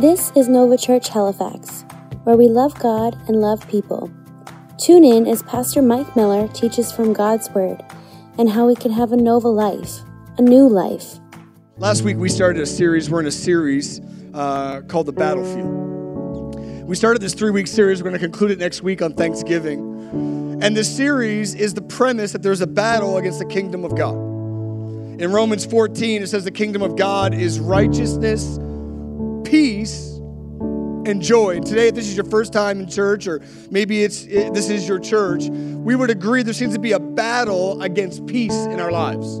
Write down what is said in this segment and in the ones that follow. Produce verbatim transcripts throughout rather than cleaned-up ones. This is Nova Church Halifax, where we love God and love people. Tune in as Pastor Mike Miller teaches from God's Word and how we can have a Nova life, a new life. Last week we started a series, we're in a series uh, called The Battlefield. We started this three-week series, we're going to conclude it next week on Thanksgiving. And this series is the premise that there's a battle against the kingdom of God. In Romans fourteen, it says the kingdom of God is righteousness, peace, and joy. And today, if this is your first time in church, or maybe it's it, this is your church, we would agree there seems to be a battle against peace in our lives.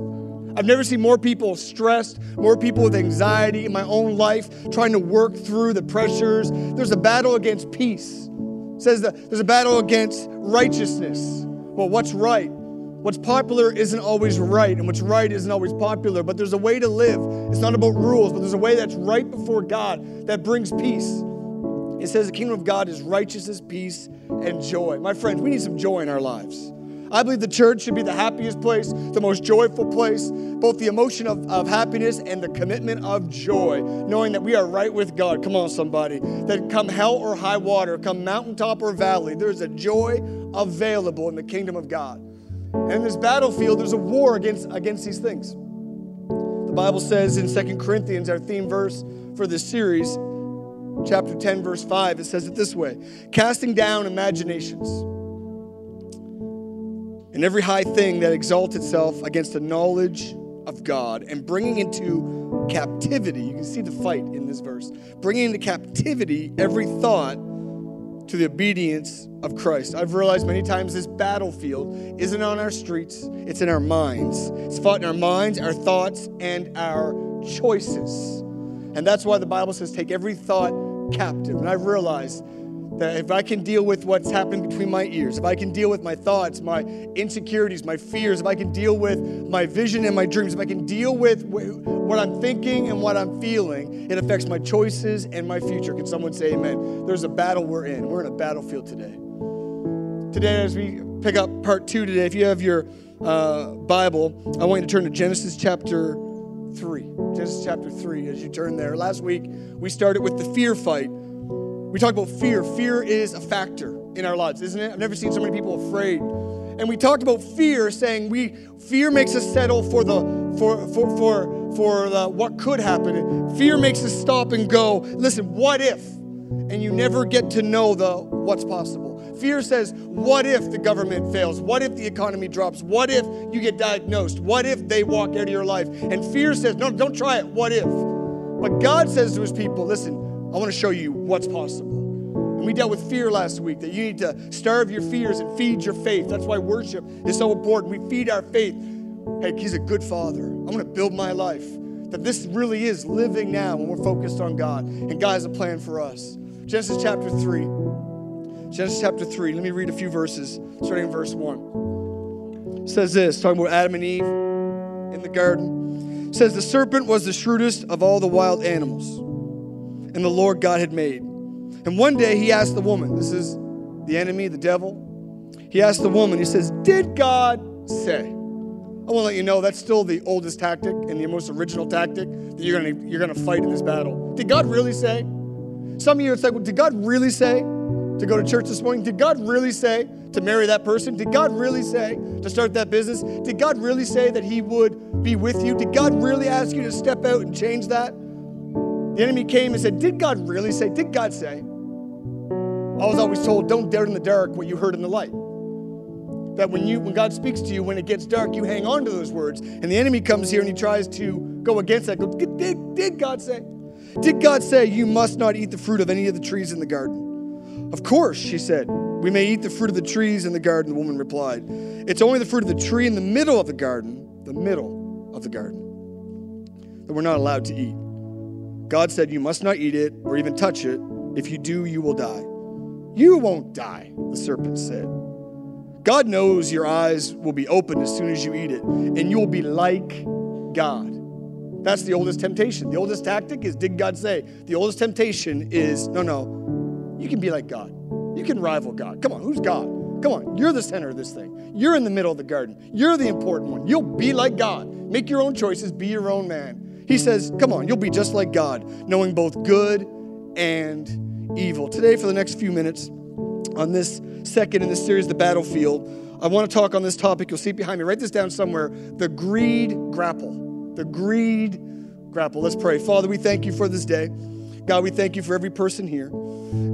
I've never seen more people stressed, more people with anxiety in my own life, trying to work through the pressures. There's a battle against peace. It says that there's a battle against righteousness. Well, what's right? What's popular isn't always right, and what's right isn't always popular, but there's a way to live. It's not about rules, but there's a way that's right before God that brings peace. It says the kingdom of God is righteousness, peace, and joy. My friends, we need some joy in our lives. I believe the church should be the happiest place, the most joyful place, both the emotion of, of happiness and the commitment of joy, knowing that we are right with God. Come on, somebody. That come hell or high water, come mountaintop or valley, there's a joy available in the kingdom of God. And in this battlefield, there's a war against, against these things. The Bible says in Second Corinthians, our theme verse for this series, chapter ten, verse five, it says it this way: casting down imaginations and every high thing that exalts itself against the knowledge of God, and bringing into captivity, you can see the fight in this verse, bringing into captivity every thought to the obedience of Christ. I've realized many times this battlefield isn't on our streets, it's in our minds. It's fought in our minds, our thoughts, and our choices. And that's why the Bible says take every thought captive. And I've realized that if I can deal with what's happening between my ears, if I can deal with my thoughts, my insecurities, my fears, if I can deal with my vision and my dreams, if I can deal with what I'm thinking and what I'm feeling, it affects my choices and my future. Can someone say amen? There's a battle we're in. We're in a battlefield today. Today, as we pick up part two today, if you have your uh, Bible, I want you to turn to Genesis chapter three. Genesis chapter three, as you turn there. Last week, we started with the fear fight. We talked about fear. Fear is a factor in our lives, isn't it? I've never seen so many people afraid. And we talked about fear, saying we fear makes us settle for the for for for for the, what could happen. Fear makes us stop and go, listen, what if? And you never get to know the what's possible. Fear says, what if the government fails? What if the economy drops? What if you get diagnosed? What if they walk out of your life? And fear says, no, don't try it. What if? But God says to his people, listen, I want to show you what's possible. And we dealt with fear last week, that you need to starve your fears and feed your faith. That's why worship is so important. We feed our faith. Hey, he's a good father. I'm going to build my life. That this really is living now when we're focused on God. And God has a plan for us. Genesis chapter three. Genesis chapter three. Let me read a few verses, starting in verse one. It says this, talking about Adam and Eve in the garden. It says, the serpent was the shrewdest of all the wild animals and the Lord God had made. And one day he asked the woman, this is the enemy, the devil. He asked the woman, he says, did God say? I want to let you know that's still the oldest tactic and the most original tactic that you're going to you're going to fight in this battle. Did God really say? Some of you, it's like, well, did God really say to go to church this morning? Did God really say to marry that person? Did God really say to start that business? Did God really say that he would be with you? Did God really ask you to step out and change that? The enemy came and said, did God really say? Did God say? I was always told, don't doubt in the dark what you heard in the light. That when you, when God speaks to you, when it gets dark, you hang on to those words. And the enemy comes here and he tries to go against that. Go, did, did God say? Did God say you must not eat the fruit of any of the trees in the garden? Of course, she said. We may eat the fruit of the trees in the garden, the woman replied. It's only the fruit of the tree in the middle of the garden, the middle of the garden, that we're not allowed to eat. God said, you must not eat it or even touch it. If you do, you will die. You won't die, the serpent said. God knows your eyes will be opened as soon as you eat it, and you will be like God. That's the oldest temptation. The oldest tactic is, did God say? The oldest temptation is, no, no, you can be like God. You can rival God. Come on, who's God? Come on, you're the center of this thing. You're in the middle of the garden. You're the important one. You'll be like God. Make your own choices. Be your own man. He says, come on, you'll be just like God, knowing both good and evil. Today, for the next few minutes, on this second in this series, The Battlefield, I want to talk on this topic. You'll see it behind me. Write this down somewhere. The greed grapple. The greed grapple. Let's pray. Father, we thank you for this day. God, we thank you for every person here.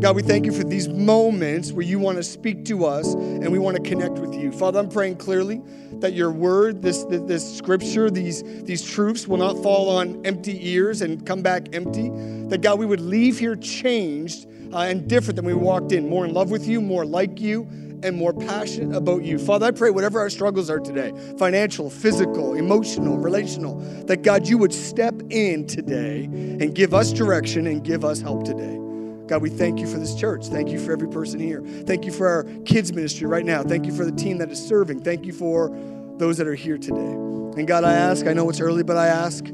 God, we thank you for these moments where you want to speak to us and we want to connect with you. Father, I'm praying clearly that your word, this this scripture, these, these truths will not fall on empty ears and come back empty. That, God, we would leave here changed uh, and different than we walked in, more in love with you, more like you, and more passionate about you. Father, I pray whatever our struggles are today, financial, physical, emotional, relational, that, God, you would step in today and give us direction and give us help today. God, we thank you for this church. Thank you for every person here. Thank you for our kids ministry right now. Thank you for the team that is serving. Thank you for those that are here today. And God, I ask, I know it's early, but I ask,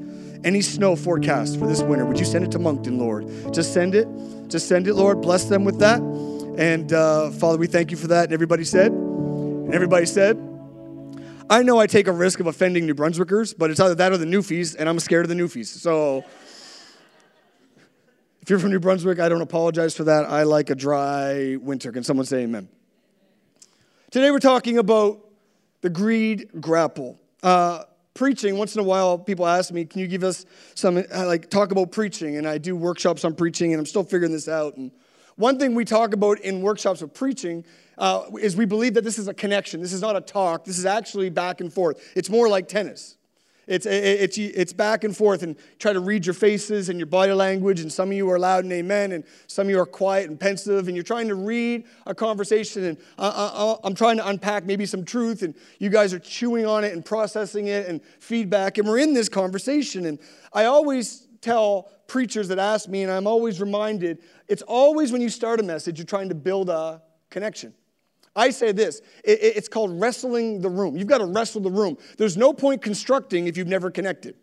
any snow forecast for this winter, would you send it to Moncton, Lord? Just send it. Just send it, Lord. Bless them with that. And uh, Father, we thank you for that. And everybody said, and everybody said, I know I take a risk of offending New Brunswickers, but it's either that or the Newfies, and I'm scared of the Newfies. So if you're from New Brunswick, I don't apologize for that. I like a dry winter. Can someone say amen? Today we're talking about the greed grapple. Uh, preaching, once in a while, people ask me, can you give us some, like, talk about preaching? And I do workshops on preaching, and I'm still figuring this out. And one thing we talk about in workshops of preaching uh, is we believe that this is a connection. This is not a talk. This is actually back and forth. It's more like tennis. It's, it's, it's back and forth, and try to read your faces and your body language, and some of you are loud and amen, and some of you are quiet and pensive, and you're trying to read a conversation, and I, I, I'm trying to unpack maybe some truth, and you guys are chewing on it and processing it and feedback, and we're in this conversation. And I always tell preachers that ask me, and I'm always reminded, it's always when you start a message, you're trying to build a connection. I say this, it, it's called wrestling the room. You've got to wrestle the room. There's no point constructing if you've never connected.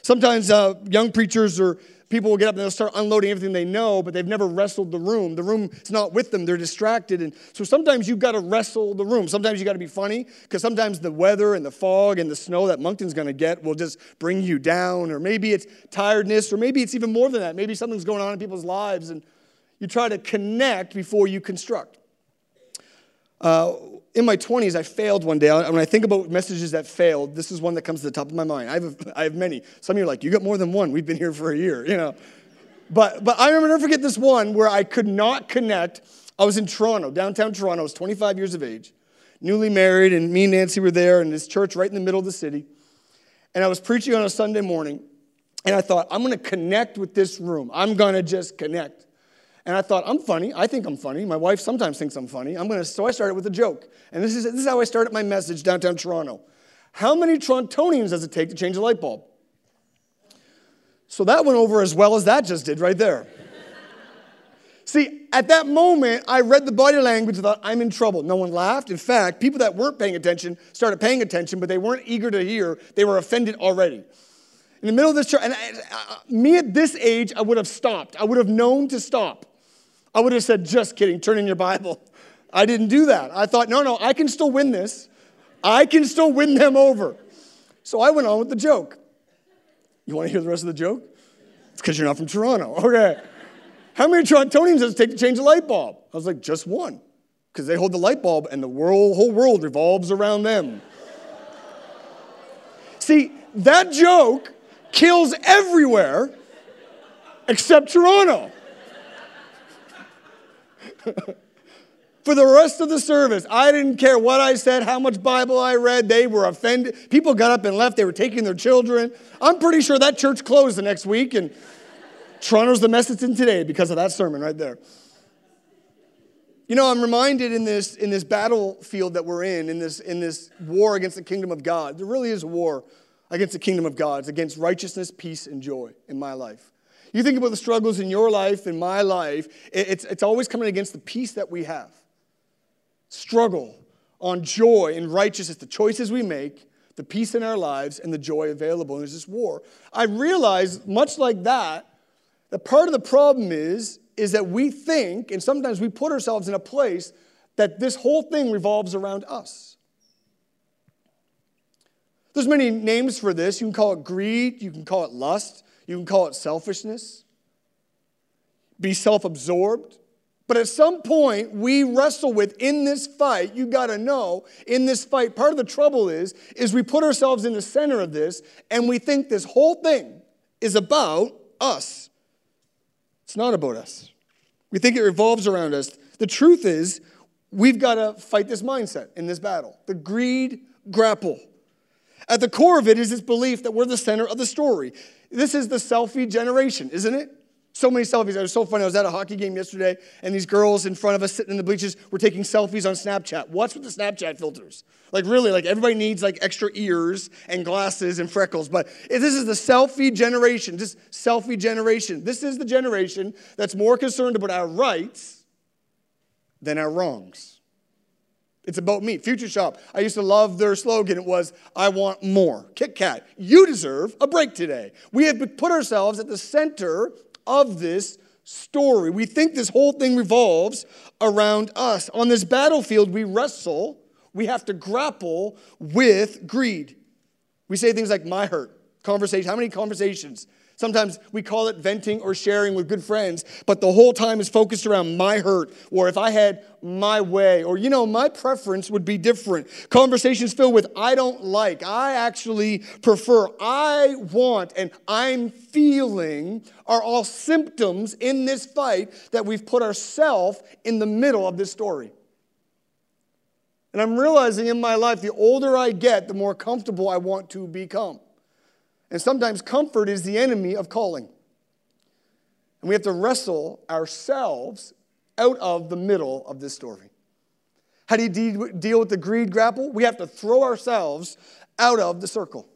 Sometimes uh, young preachers or people will get up and they'll start unloading everything they know, but they've never wrestled the room. The room is not with them. They're distracted. And so sometimes you've got to wrestle the room. Sometimes you've got to be funny, because sometimes the weather and the fog and the snow that Moncton's going to get will just bring you down. Or maybe it's tiredness, or maybe it's even more than that. Maybe something's going on in people's lives, and you try to connect before you construct. Uh, in my twenties, I failed one day. When I think about messages that failed, this is one that comes to the top of my mind. I have a, I have many. Some of you are like, you got more than one. We've been here for a year, you know. But but I remember, never forget this one where I could not connect. I was in Toronto, downtown Toronto. I was twenty-five years of age, newly married, and me and Nancy were there in this church right in the middle of the city. And I was preaching on a Sunday morning, and I thought, I'm going to connect with this room. I'm going to just connect. And I thought, I'm funny. I think I'm funny. My wife sometimes thinks I'm funny. I'm gonna. So I started with a joke. And this is this is how I started my message downtown Toronto. How many Torontonians does it take to change a light bulb? So that went over as well as that just did right there. See, at that moment, I read the body language and thought, I'm in trouble. No one laughed. In fact, people that weren't paying attention started paying attention, but they weren't eager to hear. They were offended already. In the middle of this church, and I, I, me at this age, I would have stopped. I would have known to stop. I would have said, just kidding, turn in your Bible. I didn't do that. I thought, no, no, I can still win this. I can still win them over. So I went on with the joke. You want to hear the rest of the joke? It's because you're not from Toronto. Okay. How many Torontonians does it take to change a light bulb? I was like, just one. Because they hold the light bulb and the world, whole world revolves around them. See, that joke kills everywhere except Toronto. For the rest of the service, I didn't care what I said, how much Bible I read. They were offended. People got up and left. They were taking their children. I'm pretty sure that church closed the next week, and Toronto's the mess it's in today because of that sermon right there. You know, I'm reminded in this in this battlefield that we're in, in this in this war against the kingdom of God. There really is a war against the kingdom of God. It's against righteousness, peace, and joy in my life. You think about the struggles in your life, in my life, it's, it's always coming against the peace that we have. Struggle on joy and righteousness, the choices we make, the peace in our lives, and the joy available. And there's this war. I realize, much like that, that part of the problem is, is that we think, and sometimes we put ourselves in a place that this whole thing revolves around us. There's many names for this. You can call it greed. You can call it lust. You can call it selfishness. be self-absorbed. But at some point, we wrestle with, in this fight, you got to know, in this fight, part of the trouble is, is we put ourselves in the center of this, and we think this whole thing is about us. It's not about us. We think it revolves around us. The truth is, we've got to fight this mindset in this battle, the greed grapple. At the core of it is this belief that we're the center of the story. This is the selfie generation, isn't it? So many selfies. It was so funny. I was at a hockey game yesterday, and these girls in front of us sitting in the bleachers were taking selfies on Snapchat. What's with the Snapchat filters? Like, really, like, everybody needs, like, extra ears and glasses and freckles. But this is the selfie generation, just selfie generation. This is the generation that's more concerned about our rights than our wrongs. It's about me. Future Shop. I used to love their slogan. It was, I want more. Kit Kat, you deserve a break today. We have put ourselves at the center of this story. We think this whole thing revolves around us. On this battlefield, we wrestle, we have to grapple with greed. We say things like, my hurt, conversation, how many conversations? Sometimes we call it venting or sharing with good friends, but the whole time is focused around my hurt, or if I had my way, or, you know, my preference would be different. Conversations filled with I don't like, I actually prefer, I want, and I'm feeling are all symptoms in this fight that we've put ourselves in the middle of this story. And I'm realizing in my life, the older I get, the more comfortable I want to become. And sometimes comfort is the enemy of calling. And we have to wrestle ourselves out of the middle of this story. How do you de- deal with the greed grapple? We have to throw ourselves out of the circle.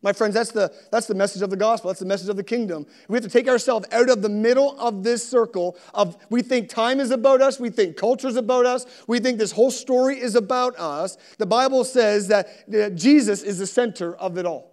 My friends, that's the, that's the message of the gospel. That's the message of the kingdom. We have to take ourselves out of the middle of this circle of we think time is about us. We think culture is about us. We think this whole story is about us. The Bible says that Jesus is the center of it all.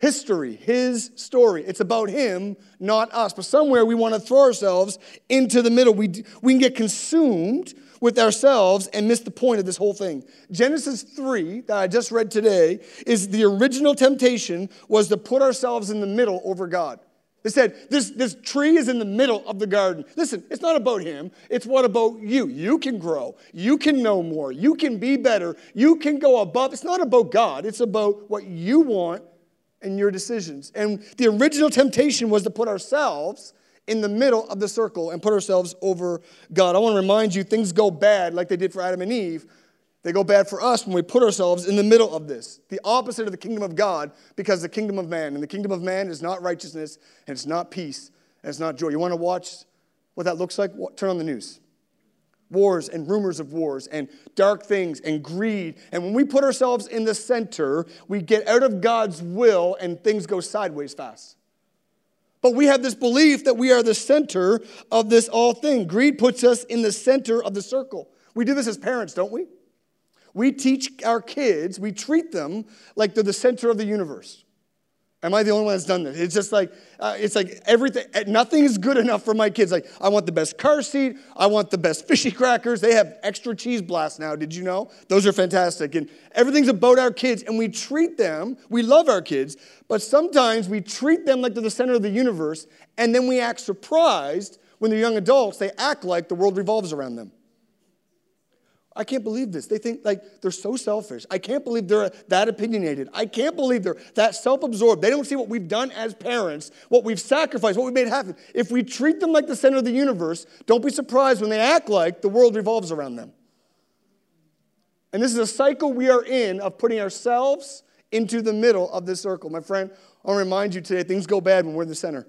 History, his story. It's about him, not us. But somewhere we want to throw ourselves into the middle. We, we can get consumed with ourselves and miss the point of this whole thing. Genesis three, that I just read today, is the original temptation was to put ourselves in the middle over God. They said, this, this tree is in the middle of the garden. Listen, it's not about him. It's what about you. You can grow. You can know more. You can be better. You can go above. It's not about God. It's about what you want and your decisions. And the original temptation was to put ourselves in the middle of the circle and put ourselves over God. I want to remind you, things go bad like they did for Adam and Eve. They go bad for us when we put ourselves in the middle of this, the opposite of the kingdom of God, because the kingdom of man, and the kingdom of man is not righteousness, and it's not peace, and it's not joy. You want to watch what that looks like? Turn on the news. Wars and rumors of wars and dark things and greed. And when we put ourselves in the center, we get out of God's will and things go sideways fast. But we have this belief that we are the center of this all thing. Greed puts us in the center of the circle. We do this as parents, don't we? We teach our kids, we treat them like they're the center of the universe. Am I the only one that's done this? It's just like, uh, it's like everything, nothing is good enough for my kids. Like, I want the best car seat. I want the best fishy crackers. They have extra cheese blasts now. Did you know? Those are fantastic. And everything's about our kids. And we treat them, we love our kids, but sometimes we treat them like they're the center of the universe. And then we act surprised when they're young adults. They act like the world revolves around them. I can't believe this. They think, like, they're so selfish. I can't believe they're that opinionated. I can't believe they're that self-absorbed. They don't see what we've done as parents, what we've sacrificed, what we've made happen. If we treat them like the center of the universe, don't be surprised when they act like the world revolves around them. And this is a cycle we are in of putting ourselves into the middle of this circle. My friend, I'll remind you today, things go bad when we're the center.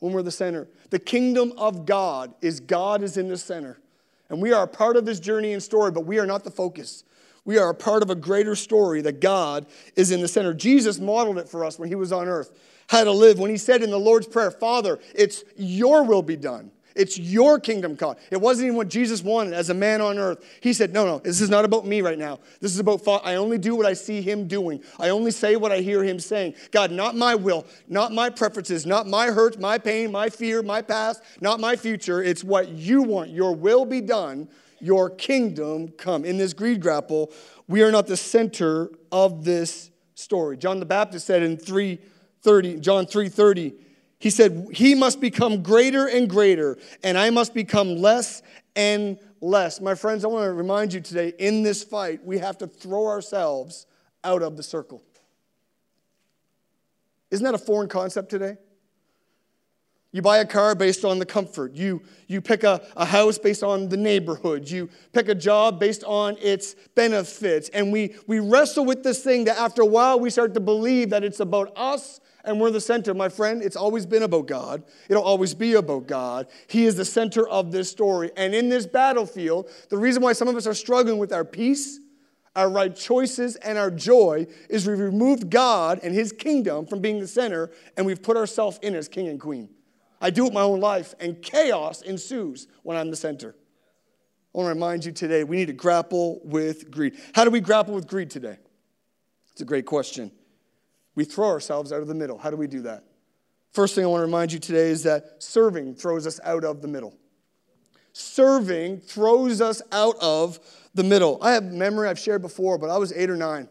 When we're the center. The kingdom of God is God is in the center. And we are a part of this journey and story, but we are not the focus. We are a part of a greater story that God is in the center. Jesus modeled it for us when he was on earth, how to live. When he said in the Lord's Prayer, Father, it's your will be done. It's your kingdom come. It wasn't even what Jesus wanted as a man on earth. He said, no, no, this is not about me right now. This is about, Father. I only do what I see him doing. I only say what I hear him saying. God, not my will, not my preferences, not my hurt, my pain, my fear, my past, not my future. It's what you want. Your will be done. Your kingdom come. In this greed grapple, we are not the center of this story. John the Baptist said in John three thirty, He said, he must become greater and greater, and I must become less and less. My friends, I want to remind you today, in this fight, we have to throw ourselves out of the circle. Isn't that a foreign concept today? You buy a car based on the comfort. You, you pick a, a house based on the neighborhood. You pick a job based on its benefits. And we, we wrestle with this thing that after a while we start to believe that it's about us and we're the center. My friend, it's always been about God. It'll always be about God. He is the center of this story. And in this battlefield, the reason why some of us are struggling with our peace, our right choices, and our joy is we've removed God and his kingdom from being the center, and we've put ourselves in as king and queen. I do it my own life, and chaos ensues when I'm the center. I want to remind you today, we need to grapple with greed. How do we grapple with greed today? It's a great question. We throw ourselves out of the middle. How do we do that? First thing I want to remind you today is that serving throws us out of the middle. Serving throws us out of the middle. I have a memory I've shared before, but I was eight or nine.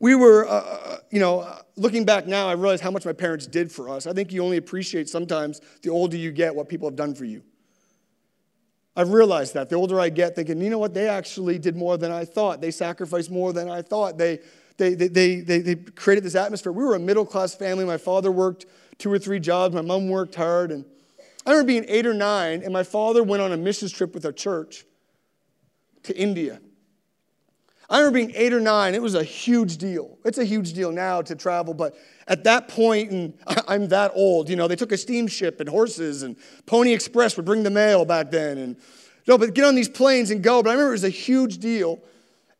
We were, uh, you know, looking back now, I realize how much my parents did for us. I think you only appreciate sometimes the older you get what people have done for you. I've realized that. The older I get, thinking, you know what, they actually did more than I thought. They sacrificed more than I thought. They, they, they, they, they, they created this atmosphere. We were a middle-class family. My father worked two or three jobs. My mom worked hard. And I remember being eight or nine, and my father went on a missions trip with our church to India. I remember being eight or nine, it was a huge deal. It's a huge deal now to travel, but at that point, and I'm that old, you know, they took a steamship and horses, and Pony Express would bring the mail back then. And no, but get on these planes and go. But I remember it was a huge deal.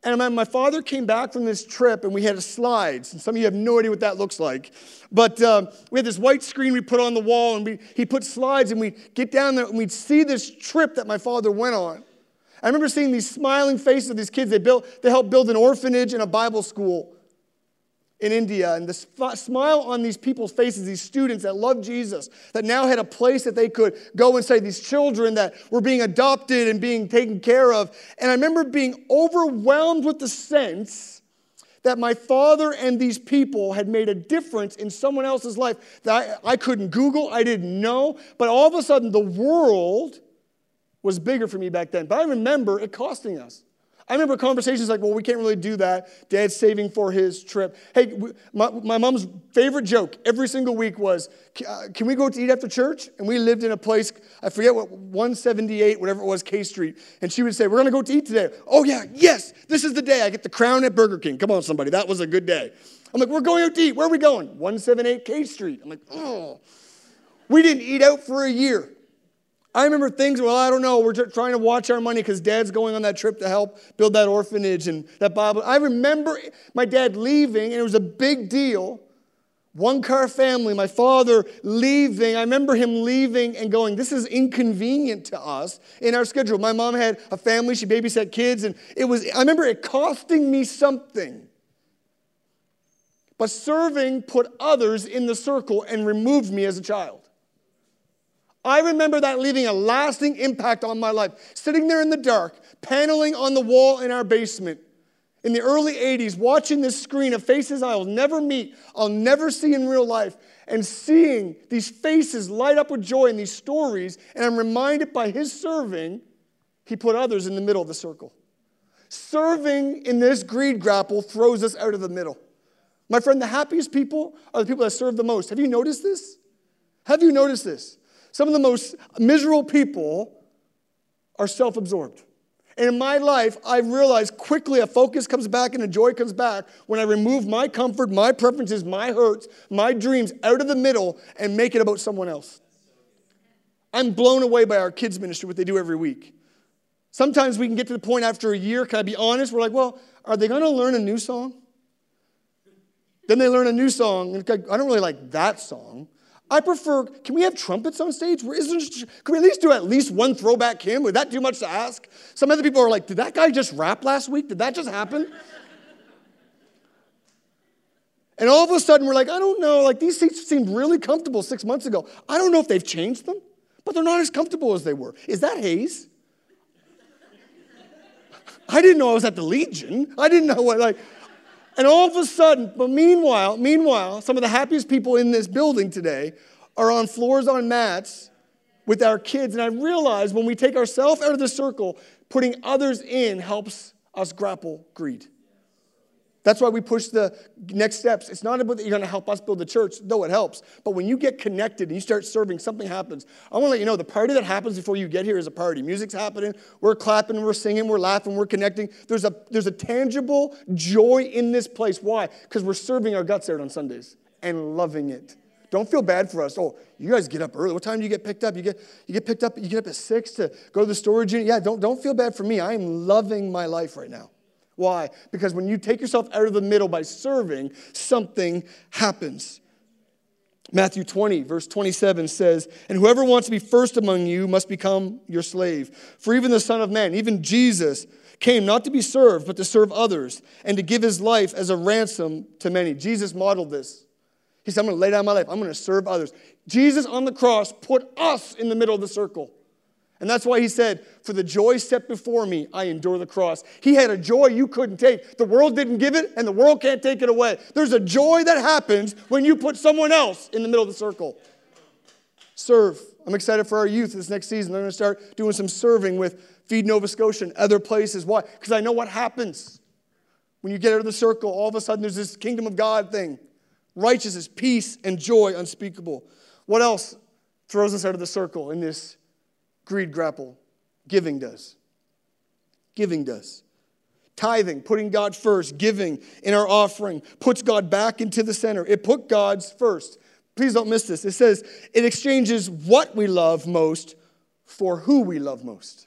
And my, my father came back from this trip, and we had a slides. And some of you have no idea what that looks like. But um, we had this white screen we put on the wall, and we, he put slides, and we'd get down there, and we'd see this trip that my father went on. I remember seeing these smiling faces of these kids. They built, they helped build an orphanage and a Bible school in India. And the smile on these people's faces, these students that loved Jesus, that now had a place that they could go and say, these children that were being adopted and being taken care of. And I remember being overwhelmed with the sense that my father and these people had made a difference in someone else's life that I, I couldn't Google, I didn't know. But all of a sudden, the world was bigger for me back then. But I remember it costing us. I remember conversations like, well, we can't really do that. Dad's saving for his trip. Hey, my, my mom's favorite joke every single week was, can we go to eat after church? And we lived in a place, I forget what, one seventy-eight, whatever it was, K Street. And she would say, we're going to go to eat today. Oh, yeah, yes, this is the day I get the crown at Burger King. Come on, somebody, that was a good day. I'm like, we're going out to eat. Where are we going? one seventy-eight K Street. I'm like, oh. We didn't eat out for a year. I remember things, well, I don't know, we're trying to watch our money because Dad's going on that trip to help build that orphanage and that Bible. I remember my dad leaving, and it was a big deal. One-car family, my father leaving. I remember him leaving and going, this is inconvenient to us in our schedule. My mom had a family, she babysat kids, and it was, I remember it costing me something. But serving put others in the circle and removed me as a child. I remember that leaving a lasting impact on my life. Sitting there in the dark, paneling on the wall in our basement in the early eighties, watching this screen of faces I'll never meet, I'll never see in real life, and seeing these faces light up with joy in these stories, and I'm reminded by his serving, he put others in the middle of the circle. Serving in this greed grapple throws us out of the middle. My friend, the happiest people are the people that serve the most. Have you noticed this? Have you noticed this? Some of the most miserable people are self-absorbed. And in my life, I realized quickly a focus comes back and a joy comes back when I remove my comfort, my preferences, my hurts, my dreams out of the middle and make it about someone else. I'm blown away by our kids' ministry, what they do every week. Sometimes we can get to the point after a year, can I be honest? We're like, well, are they going to learn a new song? Then they learn a new song. And I don't really like that song. I prefer, can we have trumpets on stage? Isn't, can we at least do at least one throwback hymn? Is that too much to ask? Some other people are like, did that guy just rap last week? Did that just happen? And all of a sudden, we're like, I don't know. Like, these seats seemed really comfortable six months ago. I don't know if they've changed them, but they're not as comfortable as they were. Is that haze? I didn't know I was at the Legion. I didn't know what, like... And all of a sudden, but meanwhile, meanwhile, some of the happiest people in this building today are on floors on mats with our kids. And I realize when we take ourselves out of the circle, putting others in helps us grapple greed. That's why we push the next steps. It's not about that you're going to help us build the church, though it helps. But when you get connected and you start serving, something happens. I want to let you know the party that happens before you get here is a party. Music's happening. We're clapping. We're singing. We're laughing. We're connecting. There's a, there's a tangible joy in this place. Why? Because we're serving our guts out on Sundays and loving it. Don't feel bad for us. Oh, you guys get up early. What time do you get picked up? You get you get picked up. You get up at six to go to the storage unit. Yeah, don't don't feel bad for me. I am loving my life right now. Why? Because when you take yourself out of the middle by serving, something happens. Matthew twenty, verse twenty-seven says, "And whoever wants to be first among you must become your slave. For even the Son of Man, even Jesus, came not to be served, but to serve others, and to give his life as a ransom to many." Jesus modeled this. He said, "I'm going to lay down my life. I'm going to serve others." Jesus on the cross put us in the middle of the circle. And that's why he said, "For the joy set before me, I endure the cross." He had a joy you couldn't take. The world didn't give it, and the world can't take it away. There's a joy that happens when you put someone else in the middle of the circle. Serve. I'm excited for our youth this next season. They're going to start doing some serving with Feed Nova Scotia and other places. Why? Because I know what happens. When you get out of the circle, all of a sudden there's this kingdom of God thing. Righteousness, peace, and joy unspeakable. What else throws us out of the circle in this greed grapple? Giving does. Giving does. Tithing, putting God first, giving in our offering, puts God back into the center. It put God's first. Please don't miss this. It says, it exchanges what we love most for who we love most.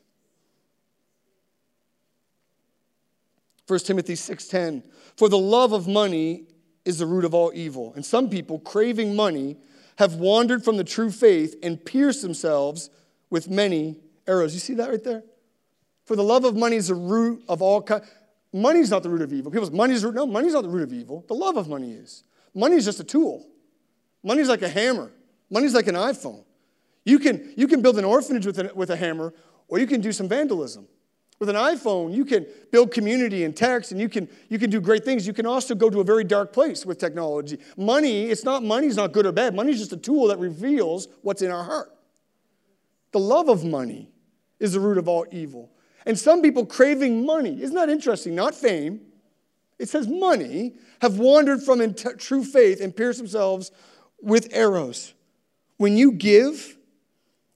First Timothy six ten, "For the love of money is the root of all evil. And some people, craving money, have wandered from the true faith and pierced themselves with many arrows." You see that right there? For the love of money is the root of all kind. Money's not the root of evil. People say, money's root. No, money's not the root of evil. The love of money is. Money's just a tool. Money's like a hammer. Money's like an iPhone. You can, you can build an orphanage with, an, with a hammer, or you can do some vandalism. With an iPhone, you can build community and text, and you can, you can do great things. You can also go to a very dark place with technology. Money, it's not, money's not good or bad. Money's just a tool that reveals what's in our heart. The love of money is the root of all evil. And some people craving money, isn't that interesting? Not fame. It says money, have wandered from in t- true faith and pierced themselves with arrows. When you give,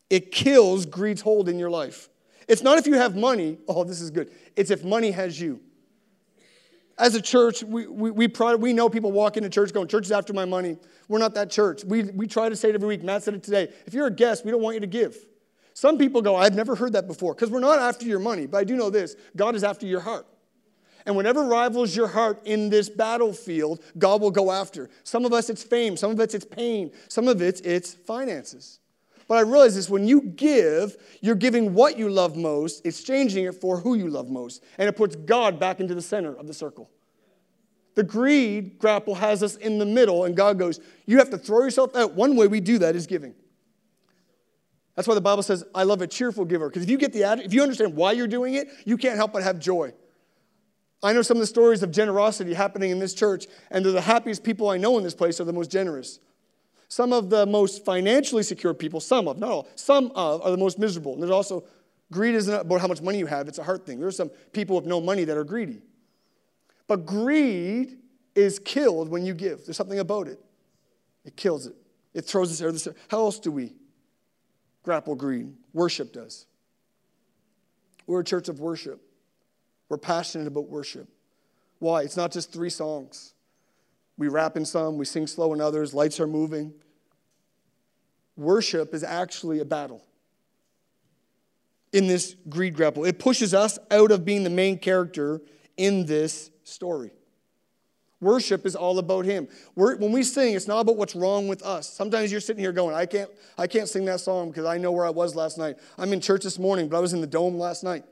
it kills greed's hold in your life. It's not if you have money, oh, this is good. It's if money has you. As a church, we we we, pride, we know people walk into church going, "Church is after my money." We're not that church. We, we try to say it every week. Matt said it today. If you're a guest, we don't want you to give. Some people go, "I've never heard that before," because we're not after your money. But I do know this, God is after your heart. And whatever rivals your heart in this battlefield, God will go after. Some of us, it's fame. Some of us, it's pain. Some of it, it's finances. But I realize this, when you give, you're giving what you love most, it's exchanging it for who you love most. And it puts God back into the center of the circle. The greed grapple has us in the middle, and God goes, "You have to throw yourself out." One way we do that is giving. That's why the Bible says, "I love a cheerful giver." Because if you get the if you understand why you're doing it, you can't help but have joy. I know some of the stories of generosity happening in this church, and they're the happiest people I know in this place are the most generous. Some of the most financially secure people, some of, not all, some of are the most miserable. And there's also, greed isn't about how much money you have, it's a heart thing. There's some people with no money that are greedy. But greed is killed when you give. There's something about it. It kills it. It throws us out of the circle. How else do we grapple greed? Worship does. We're a church of worship. We're passionate about worship. Why? It's not just three songs. We rap in some, we sing slow in others, lights are moving. Worship is actually a battle in this greed grapple. It pushes us out of being the main character in this story. Worship is all about him. We're, when we sing, it's not about what's wrong with us. Sometimes you're sitting here going, I can't, I can't sing that song because I know where I was last night. I'm in church this morning, but I was in the dome last night.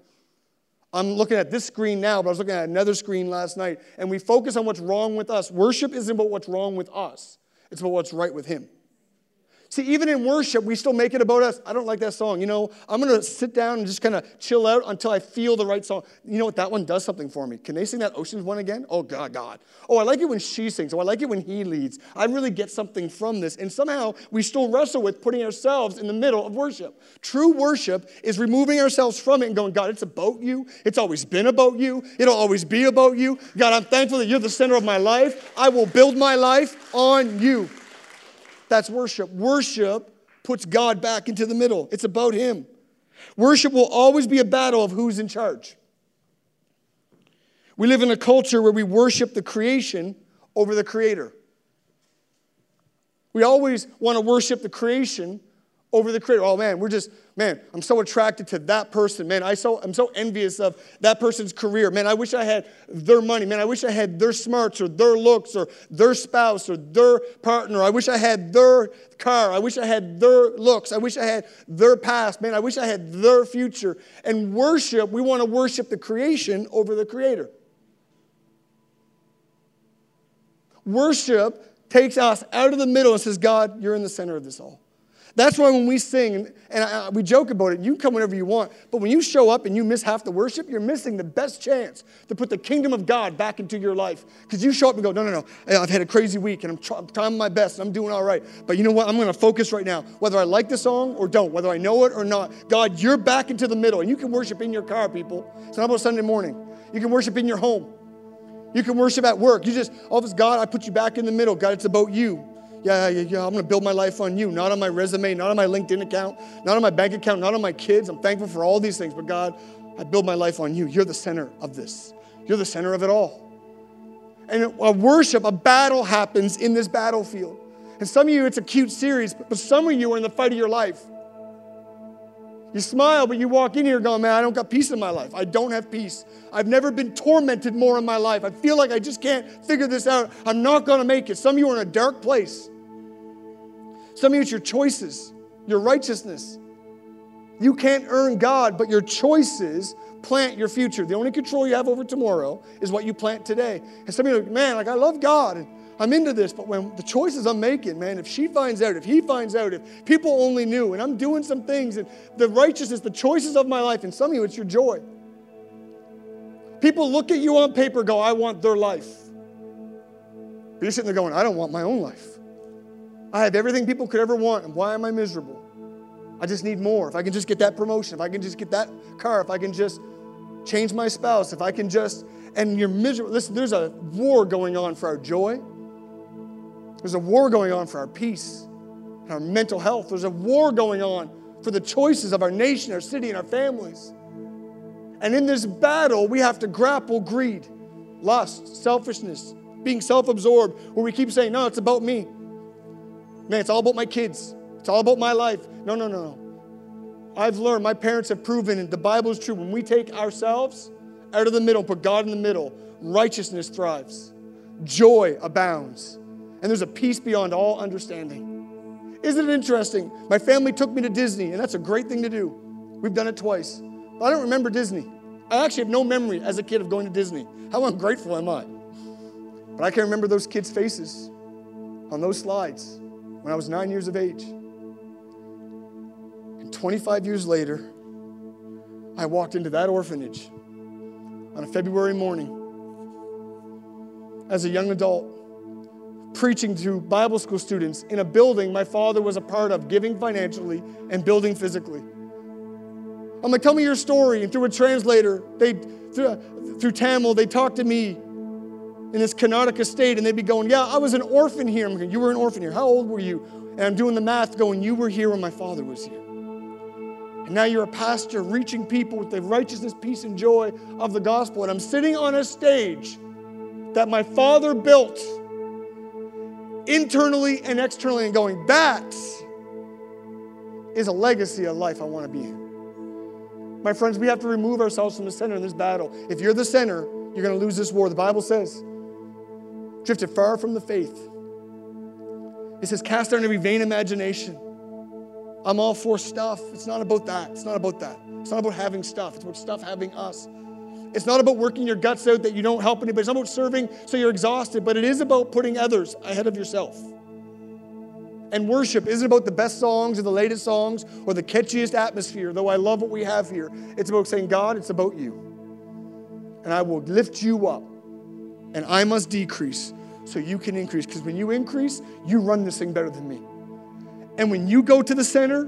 I'm looking at this screen now, but I was looking at another screen last night, and we focus on what's wrong with us. Worship isn't about what's wrong with us. It's about what's right with him. See, even in worship, we still make it about us. I don't like that song. You know, I'm going to sit down and just kind of chill out until I feel the right song. You know what? That one does something for me. Can they sing that Oceans one again? Oh, God, God. Oh, I like it when she sings. Oh, I like it when he leads. I really get something from this. And somehow we still wrestle with putting ourselves in the middle of worship. True worship is removing ourselves from it and going, God, it's about you. It's always been about you. It'll always be about you. God, I'm thankful that you're the center of my life. I will build my life on you. That's worship. Worship puts God back into the middle. It's about him. Worship will always be a battle of who's in charge. We live in a culture where we worship the creation over the creator. We always want to worship the creation over the creator. Oh, man, we're just, man, I'm so attracted to that person. Man, I so, I'm so envious of that person's career. Man, I wish I had their money. Man, I wish I had their smarts or their looks or their spouse or their partner. I wish I had their car. I wish I had their looks. I wish I had their past. Man, I wish I had their future. And worship, we want to worship the creation over the creator. Worship takes us out of the middle and says, God, you're in the center of this all. That's why when we sing, and, and I, we joke about it, you can come whenever you want, but when you show up and you miss half the worship, you're missing the best chance to put the kingdom of God back into your life. Because you show up and go, no, no, no, I've had a crazy week, and I'm, try, I'm trying my best, and I'm doing all right. But you know what? I'm going to focus right now, whether I like the song or don't, whether I know it or not. God, you're back into the middle, and you can worship in your car, people. It's not about Sunday morning. You can worship in your home. You can worship at work. You just, all of us, God, I put you back in the middle. God, it's about you. Yeah, yeah, yeah, I'm going to build my life on you, not on my resume, not on my LinkedIn account, not on my bank account, not on my kids. I'm thankful for all these things, but God, I build my life on you. You're the center of this. You're the center of it all. And a worship, a battle happens in this battlefield. And some of you, it's a cute series, but some of you are in the fight of your life. You smile, but you walk in here going, man, I don't got peace in my life. I don't have peace. I've never been tormented more in my life. I feel like I just can't figure this out. I'm not going to make it. Some of you are in a dark place. Some of you, it's your choices, your righteousness. You can't earn God, but your choices plant your future. The only control you have over tomorrow is what you plant today. And some of you are like, man, like I love God, and I'm into this, but when the choices I'm making, man, if she finds out, if he finds out, if people only knew, and I'm doing some things, and the righteousness, the choices of my life, and some of you, it's your joy. People look at you on paper, go, I want their life. But you're sitting there going, I don't want my own life. I have everything people could ever want, and why am I miserable? I just need more. If I can just get that promotion, if I can just get that car, if I can just change my spouse, if I can just, and you're miserable. Listen, there's a war going on for our joy. There's a war going on for our peace and our mental health. There's a war going on for the choices of our nation, our city, and our families. And in this battle, we have to grapple greed, lust, selfishness, being self-absorbed, where we keep saying, no, it's about me. Man, it's all about my kids. It's all about my life. No, no, no, no. I've learned, my parents have proven, and the Bible is true. When we take ourselves out of the middle, put God in the middle, righteousness thrives. Joy abounds. And there's a peace beyond all understanding. Isn't it interesting? My family took me to Disney, and that's a great thing to do. We've done it twice. But I don't remember Disney. I actually have no memory as a kid of going to Disney. How ungrateful am I? But I can remember those kids' faces on those slides when I was nine years of age. And twenty-five years later, I walked into that orphanage on a February morning as a young adult, preaching to Bible school students in a building my father was a part of, giving financially and building physically. I'm like, tell me your story. And through a translator, they through, through Tamil, they talked to me in this Karnataka state, and they'd be going, yeah, I was an orphan here. I'm going, you were an orphan here. How old were you? And I'm doing the math going, you were here when my father was here. And now you're a pastor reaching people with the righteousness, peace, and joy of the gospel. And I'm sitting on a stage that my father built internally and externally and going, that is a legacy of life I want to be in. My friends, we have to remove ourselves from the center in this battle. If you're the center, you're going to lose this war. The Bible says, drifted far from the faith. It says, cast down every vain imagination. I'm all for stuff. It's not about that. It's not about that. It's not about having stuff. It's about stuff having us. It's not about working your guts out that you don't help anybody. It's not about serving so you're exhausted, but it is about putting others ahead of yourself. And worship isn't about the best songs or the latest songs or the catchiest atmosphere, though I love what we have here. It's about saying, God, it's about you. And I will lift you up. And I must decrease so you can increase. Because when you increase, you run this thing better than me. And when you go to the center,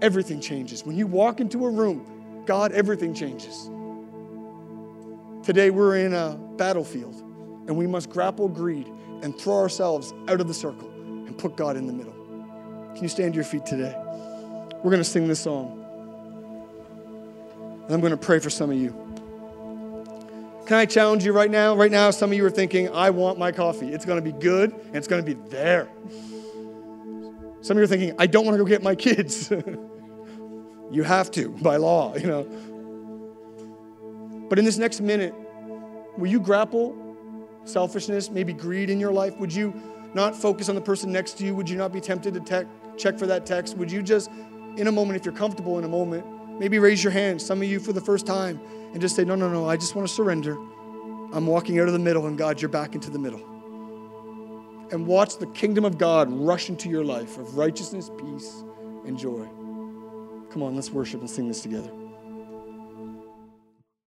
everything changes. When you walk into a room, God, everything changes. Today we're in a battlefield, and we must grapple greed and throw ourselves out of the circle and put God in the middle. Can you stand to your feet today? We're going to sing this song. And I'm going to pray for some of you. Can I challenge you right now? Right now, some of you are thinking, I want my coffee. It's going to be good, and it's going to be there. Some of you are thinking, I don't want to go get my kids. You have to, by law, you know. But in this next minute, will you grapple selfishness, maybe greed in your life? Would you not focus on the person next to you? Would you not be tempted to tech, check for that text? Would you just, in a moment, if you're comfortable in a moment, maybe raise your hand, some of you for the first time, and just say, no, no, no, I just want to surrender. I'm walking out of the middle, and God, you're back into the middle. And watch the kingdom of God rush into your life of righteousness, peace, and joy. Come on, let's worship and sing this together.